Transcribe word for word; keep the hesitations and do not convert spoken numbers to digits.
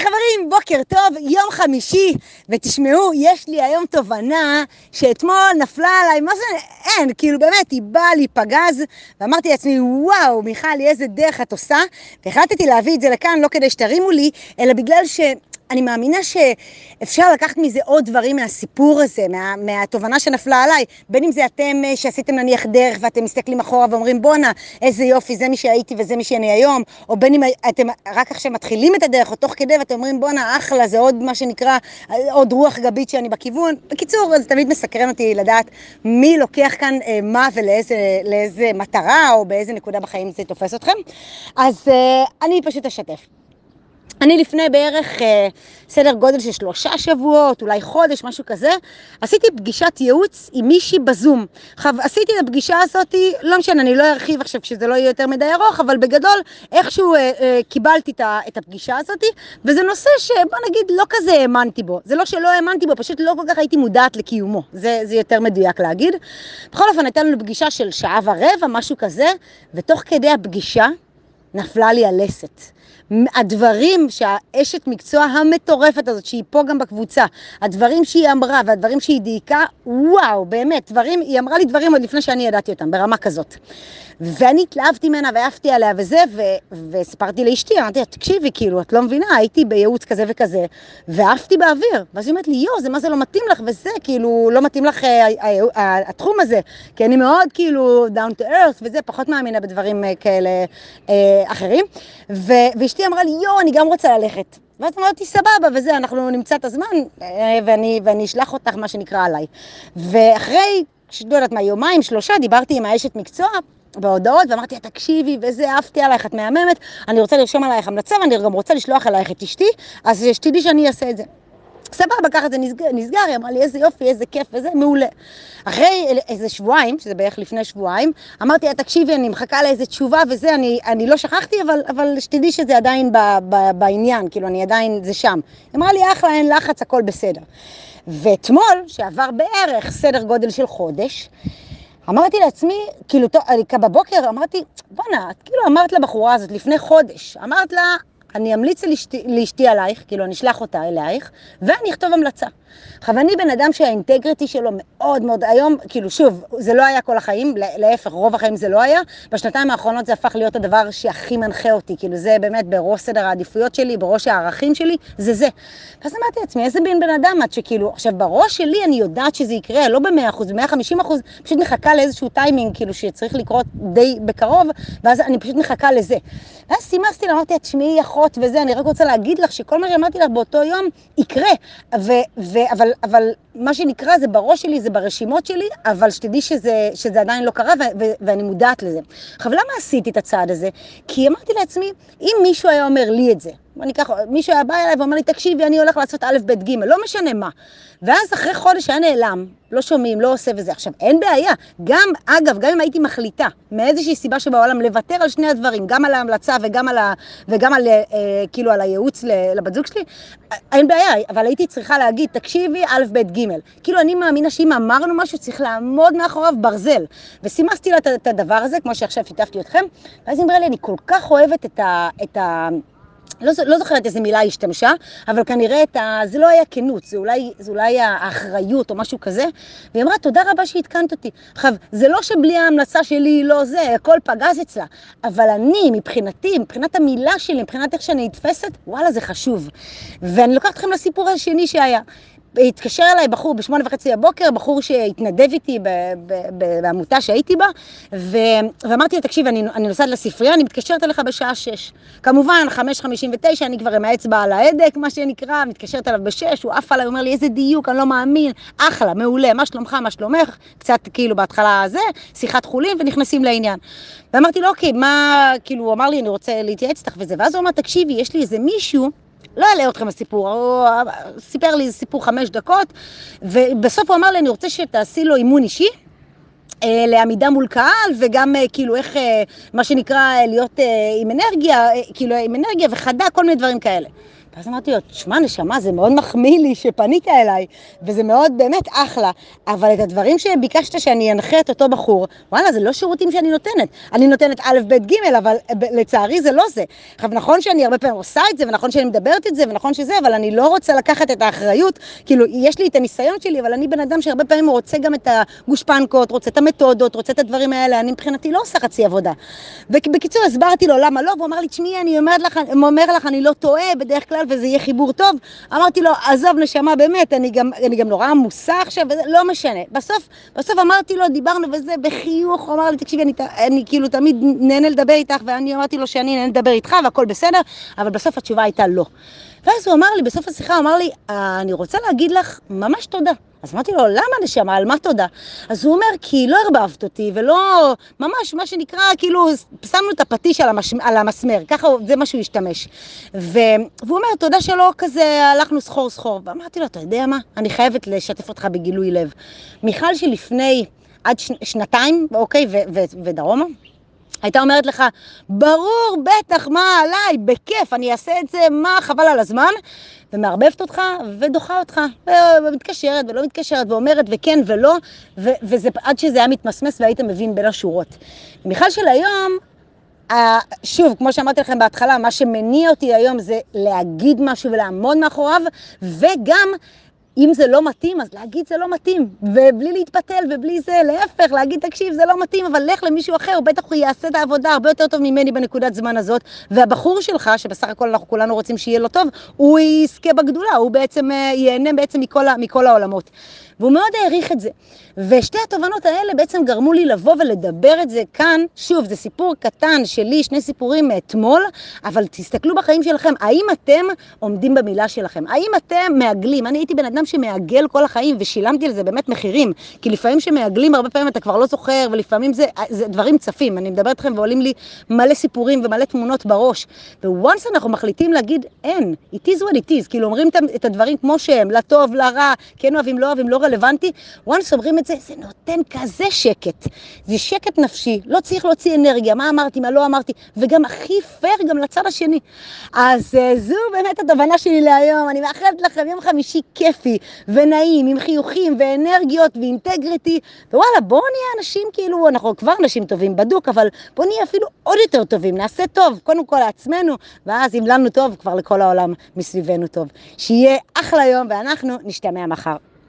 היי חברים, בוקר טוב, יום חמישי, ותשמעו, יש לי היום תובנה שאתמול נפלה עליי, מה זה, אין, כאילו באמת, היא באה לי פגז, ואמרתי לעצמי, וואו, מיכל, איזה דרך את עושה, והחלטתי להביא את זה לכאן, לא כדי שתרימו לי, אלא בגלל ש... אני מאמינה שאפשר לקחת מזה עוד דברים מהסיפור הזה, מה, מהתובנה שנפלה עליי, בין אם זה אתם שעשיתם נניח דרך ואתם מסתכלים אחורה ואומרים בונה, איזה יופי, זה מי שהייתי וזה מי שאני היום, או בין אם אתם רק עכשיו מתחילים את הדרך או תוך כדי ואתם אומרים בונה, אחלה, זה עוד מה שנקרא, עוד רוח גבית שאני בכיוון. בקיצור, אז תמיד מסקרן אותי לדעת מי לוקח כאן מה ולאיזה לאיזה מטרה או באיזה נקודה בחיים זה תופס אתכם. אז אני פשוט אשתף. אני לפני בערך אה, סדר גודל של שלושה שבועות, אולי חודש, משהו כזה, עשיתי פגישת ייעוץ עם מישהי בזום. עכשיו, עשיתי את הפגישה הזאת, לא משנה, אני לא ארחיב עכשיו שזה לא יהיה יותר מדי ארוך, אבל בגדול איכשהו אה, אה, קיבלתי את הפגישה הזאת, וזה נושא שבוא נגיד לא כזה האמנתי בו. זה לא שלא האמנתי בו, פשוט לא כל כך הייתי מודעת לקיומו. זה, זה יותר מדויק להגיד. בכל אופן, הייתה לנו פגישה של שעה ורבע, משהו כזה, ותוך כדי הפגישה נפלה לי הלסת. הדברים שהאשת מקצוע המטורפת הזאת, שהיא פה גם בקבוצה, הדברים שהיא אמרה והדברים שהיא דייקה, וואו, באמת, דברים, היא אמרה לי דברים עוד לפני שאני ידעתי אותם, ברמה כזאת. ואני התלהבתי ממנה ואהבתי עליה וזה, וסיפרתי לאשתי, אמרתי, תקשיבי, כאילו, את לא מבינה, הייתי בייעוץ כזה וכזה, ואהבתי באוויר. ואז היא אומרת לי, יו, זה מה זה לא מתאים לך וזה, כאילו, לא מתאים לך התחום הזה, כי אני מאוד, כאילו, down to earth וזה, פחות מאמינה בדברים כאלה אחרים. ואשתי אמרה לי, יו, אני גם רוצה ללכת. ואז אמרתי, סבבה, וזה, אנחנו נמצא את הזמן, ואני, ואני אשלח אותך מה שנקרא עליי. ואחרי, לא יודעת מה, יומיים, שלושה, דיברתי עם האשת מקצוע בהודעות, ואמרתי, תקשיבי, וזה, אהבתי עלייך, את מהממת, אני רוצה לרשום עלייך המלצה, ואני גם רוצה לשלוח עלייך את אשתי, אז שתדעי שאני אעשה את זה. סבבה, ככה זה נסגר, נסגר, היא אמרה לי, איזה יופי, איזה כיף, וזה מעולה. אחרי איזה שבועיים, שזה בערך לפני שבועיים, אמרתי, תקשיבי, אני מחכה לאיזה תשובה וזה, אני, אני לא שכחתי, אבל, אבל שתדעי שזה עדיין ב, ב, בעניין, כאילו, אני עדיין, זה שם. היא אמרה לי, אחלה, אין לחץ, הכל בסדר. ואתמול, שעבר בערך סדר גודל של חודש, אמרתי לעצמי, כאילו, בבוקר אמרתי, בונה, את כאילו אמרת לבחורה הזאת לפני חודש, אמרת לה, אני אמליץ לאשתי עלייך, כאילו אני אשלח אותה אלייך, ואני אכתוב המלצה. אני בן אדם שהאינטגריטי שלו מאוד מאוד, היום, כאילו שוב, זה לא היה כל החיים, להפך, רוב החיים זה לא היה, בשנתיים האחרונות זה הפך להיות הדבר שהכי מנחה אותי, כאילו זה באמת בראש סדר העדיפויות שלי, בראש הערכים שלי, זה זה. ואז אמרתי לעצמי, איזה בין בן אדם את שכאילו, עכשיו בראש שלי אני יודעת שזה יקרה, לא ב-מאה אחוז, ב-מאה וחמישים אחוז, פשוט מחכה לאיזשהו טיימינג, כאילו שצריך לקרות די בקרוב, ואז אני פשוט מחכה לזה. ואז סימסתי, אמרתי, תשמעי אחות וזה, אני רק רוצה להגיד לך שכל מה שאמרתי לך באותו יום יקרה, ו, ו, אבל, אבל מה שנקרא זה בראש שלי, זה ברשימות שלי, אבל שתדעי שזה, שזה עדיין לא קרה, ו, ו, ואני מודעת לזה. עכשיו, למה עשיתי את הצעד הזה? כי אמרתי לעצמי, אם מישהו היה אומר לי את זה, אני ככה, מישהו היה בא אליי ואומר לי, תקשיבי, אני הולך לעשות א' ב' ג', לא משנה מה. ואז אחרי חודש היה נעלם, לא שומעים, לא עושה וזה. עכשיו, אין בעיה. גם, אגב, גם אם הייתי מחליטה, מאיזושהי סיבה שבעולם, לוותר על שני הדברים, גם על ההמלצה וגם על ה, וגם על, אה, כאילו, על הייעוץ לבת זוג שלי, אין בעיה, אבל הייתי צריכה להגיד, תקשיבי, א' ב' ג'. כאילו, אני מאמינה שאם אמרנו משהו, צריך לעמוד מאחוריו ברזל. וסימסתי לה את הדבר הזה, כמו שעכשיו שיתפתי אתכם. ואז היא אמרה לי, אני כל כך אוהבת את ה, את ה... לא, לא זוכרת איזה מילה השתמשה, אבל כנראה את ה... זה לא היה כנות, זה אולי, זה אולי האחריות או משהו כזה, והיא אמרה, תודה רבה שהתקנת אותי. עכשיו, זה לא שבלי ההמלצה שלי לא זה, הכל פגז אצלה, אבל אני, מבחינתי, מבחינת המילה שלי, מבחינת איך שאני התפסת, וואלה, זה חשוב. ואני לוקחת אתכם לסיפור השני שהיה. התקשר אליי בחור בשמונה וחצי הבוקר, בחור שהתנדב איתי בעמותה שהייתי בה, ואמרתי לה, תקשיב, אני נוסעת לספרייה, אני מתקשרת אליך בשעה שש. כמובן, חמש חמישים ותשע, אני כבר עם האצבע על ההדק, מה שנקרא, מתקשרת אליו בשש, הוא עף עליי, אומר לי, איזה דיוק, אני לא מאמין, אחלה, מעולה, מה שלומך, מה שלומך, קצת כאילו בהתחלה הזה, שיחת חולין ונכנסים לעניין. ואמרתי לו, אוקיי, מה, כאילו, הוא אמר לי, אני רוצה להתייעץ איתך וזה, ואז הוא אמר, תקשיבי, יש לי איזה מישהו, לא אעלה אתכם הסיפור, הוא סיפר לי סיפור חמש דקות, ובסוף הוא אמר לי, אני רוצה שתעשי לו אימון אישי, לעמידה מול קהל, וגם כאילו איך, מה שנקרא, להיות עם אנרגיה, כאילו עם אנרגיה וחדה, כל מיני דברים כאלה. ואז אמרתי לו, תשמע נשמה, זה מאוד מחמיא לי שפנית אליי, וזה מאוד באמת אחלה, אבל את הדברים שביקשת שאני אנחה את אותו בחור, וואלה, זה לא שירותים שאני נותנת. אני נותנת א' ב' ג', אבל לצערי זה לא זה. עכשיו, נכון שאני הרבה פעמים עושה את זה, ונכון שאני מדברת את זה, ונכון שזה, אבל אני לא רוצה לקחת את האחריות, כאילו, יש לי את הניסיון שלי, אבל אני בן אדם שהרבה פעמים רוצה גם את הגושפנקות, רוצה את המתודות, רוצה את הדברים האלה, אני מבחינתי לא עושה חצי עבודה. ובקיצור, הסברתי לו, למה לא? והוא אמר לי, תשמעי, אני אומר לך, אומר לך, אני לא טועה בדרך כלל, וזה יהיה חיבור טוב. אמרתי לו, עזוב, נשמה, באמת, אני גם, אני גם נורא עמוסה עכשיו, וזה לא משנה. בסוף, בסוף אמרתי לו, דיברנו וזה בחיוך, הוא אמר לי, תקשיבי, אני, אני, כאילו, תמיד נהנה לדבר איתך, ואני אמרתי לו שאני נהנה לדבר איתך, והכל בסדר, אבל בסוף התשובה הייתה לא. ואז הוא אמר לי, בסוף השיחה, הוא אמר לי, אני רוצה להגיד לך ממש תודה. אז אמרתי לו, למה נשמה, על מה תודה? אז הוא אומר, כי לא הרבבת אותי, ולא, ממש, מה שנקרא, כאילו, שמנו את הפטיש על, המש... על המסמר, ככה זה מה שהוא השתמש. ו... והוא אומר, תודה שלא כזה, הלכנו סחור סחור. ואמרתי לו, אתה יודע מה? אני חייבת לשתף אותך בגילוי לב. מיכל שלפני עד ש... שנתיים, אוקיי, ו... ו... ודרומה, הייתה אומרת לך, ברור, בטח, מה עליי, בכיף, אני אעשה את זה, מה, חבל על הזמן, ומערבבת אותך ודוחה אותך, ומתקשרת ולא מתקשרת, ואומרת וכן ולא, ו- וזה עד שזה היה מתמסמס והיית מבין בין השורות. מיכל של היום, שוב, כמו שאמרתי לכם בהתחלה, מה שמניע אותי היום זה להגיד משהו ולעמוד מאחוריו, וגם אם זה לא מתאים, אז להגיד זה לא מתאים, ובלי להתפתל ובלי זה, להפך, להגיד תקשיב זה לא מתאים, אבל לך למישהו אחר, בטח הוא יעשה את העבודה הרבה יותר טוב ממני בנקודת זמן הזאת, והבחור שלך, שבסך הכל אנחנו כולנו רוצים שיהיה לו טוב, הוא יזכה בגדולה, הוא בעצם ייהנה בעצם מכל, מכל העולמות. והוא מאוד העריך את זה. ושתי התובנות האלה בעצם גרמו לי לבוא ולדבר את זה כאן. שוב, זה סיפור קטן שלי, שני סיפורים מאתמול, אבל תסתכלו בחיים שלכם, האם אתם עומדים במילה שלכם? האם אתם מעגלים? אני הייתי בן אדם שמעגל כל החיים, ושילמתי על זה באמת מחירים, כי לפעמים שמעגלים הרבה פעמים אתה כבר לא זוכר, ולפעמים זה, זה דברים צפים. אני מדברת אתכם ועולים לי מלא סיפורים ומלא תמונות בראש. וואנס אנחנו מחליטים להגיד, אין, it is what it is. כאילו אומרים את הדברים כמו שהם, לטוב, לרע, כן אוהבים, לא אוהבים, לא רלוונטי. וואנס אומרים את זה, זה נותן כזה שקט. זה שקט נפשי, לא צריך להוציא אנרגיה, מה אמרתי, מה לא אמרתי, וגם הכי פייר גם לצד השני. אז זו באמת התובנה שלי להיום. אני מאחלת לכם יום חמישי כיפי ונעים, עם חיוכים ואנרגיות ואינטגריטי, ווואלה, בואו נהיה אנשים כאילו, אנחנו כבר אנשים טובים בדוק, אבל בואו נהיה אפילו עוד יותר טובים, נעשה טוב, קודם כל לעצמנו, ואז אם לנו טוב, כבר לכל העולם מסביבנו טוב. שיהיה אחלה יום, ואנחנו נשתמע מחר.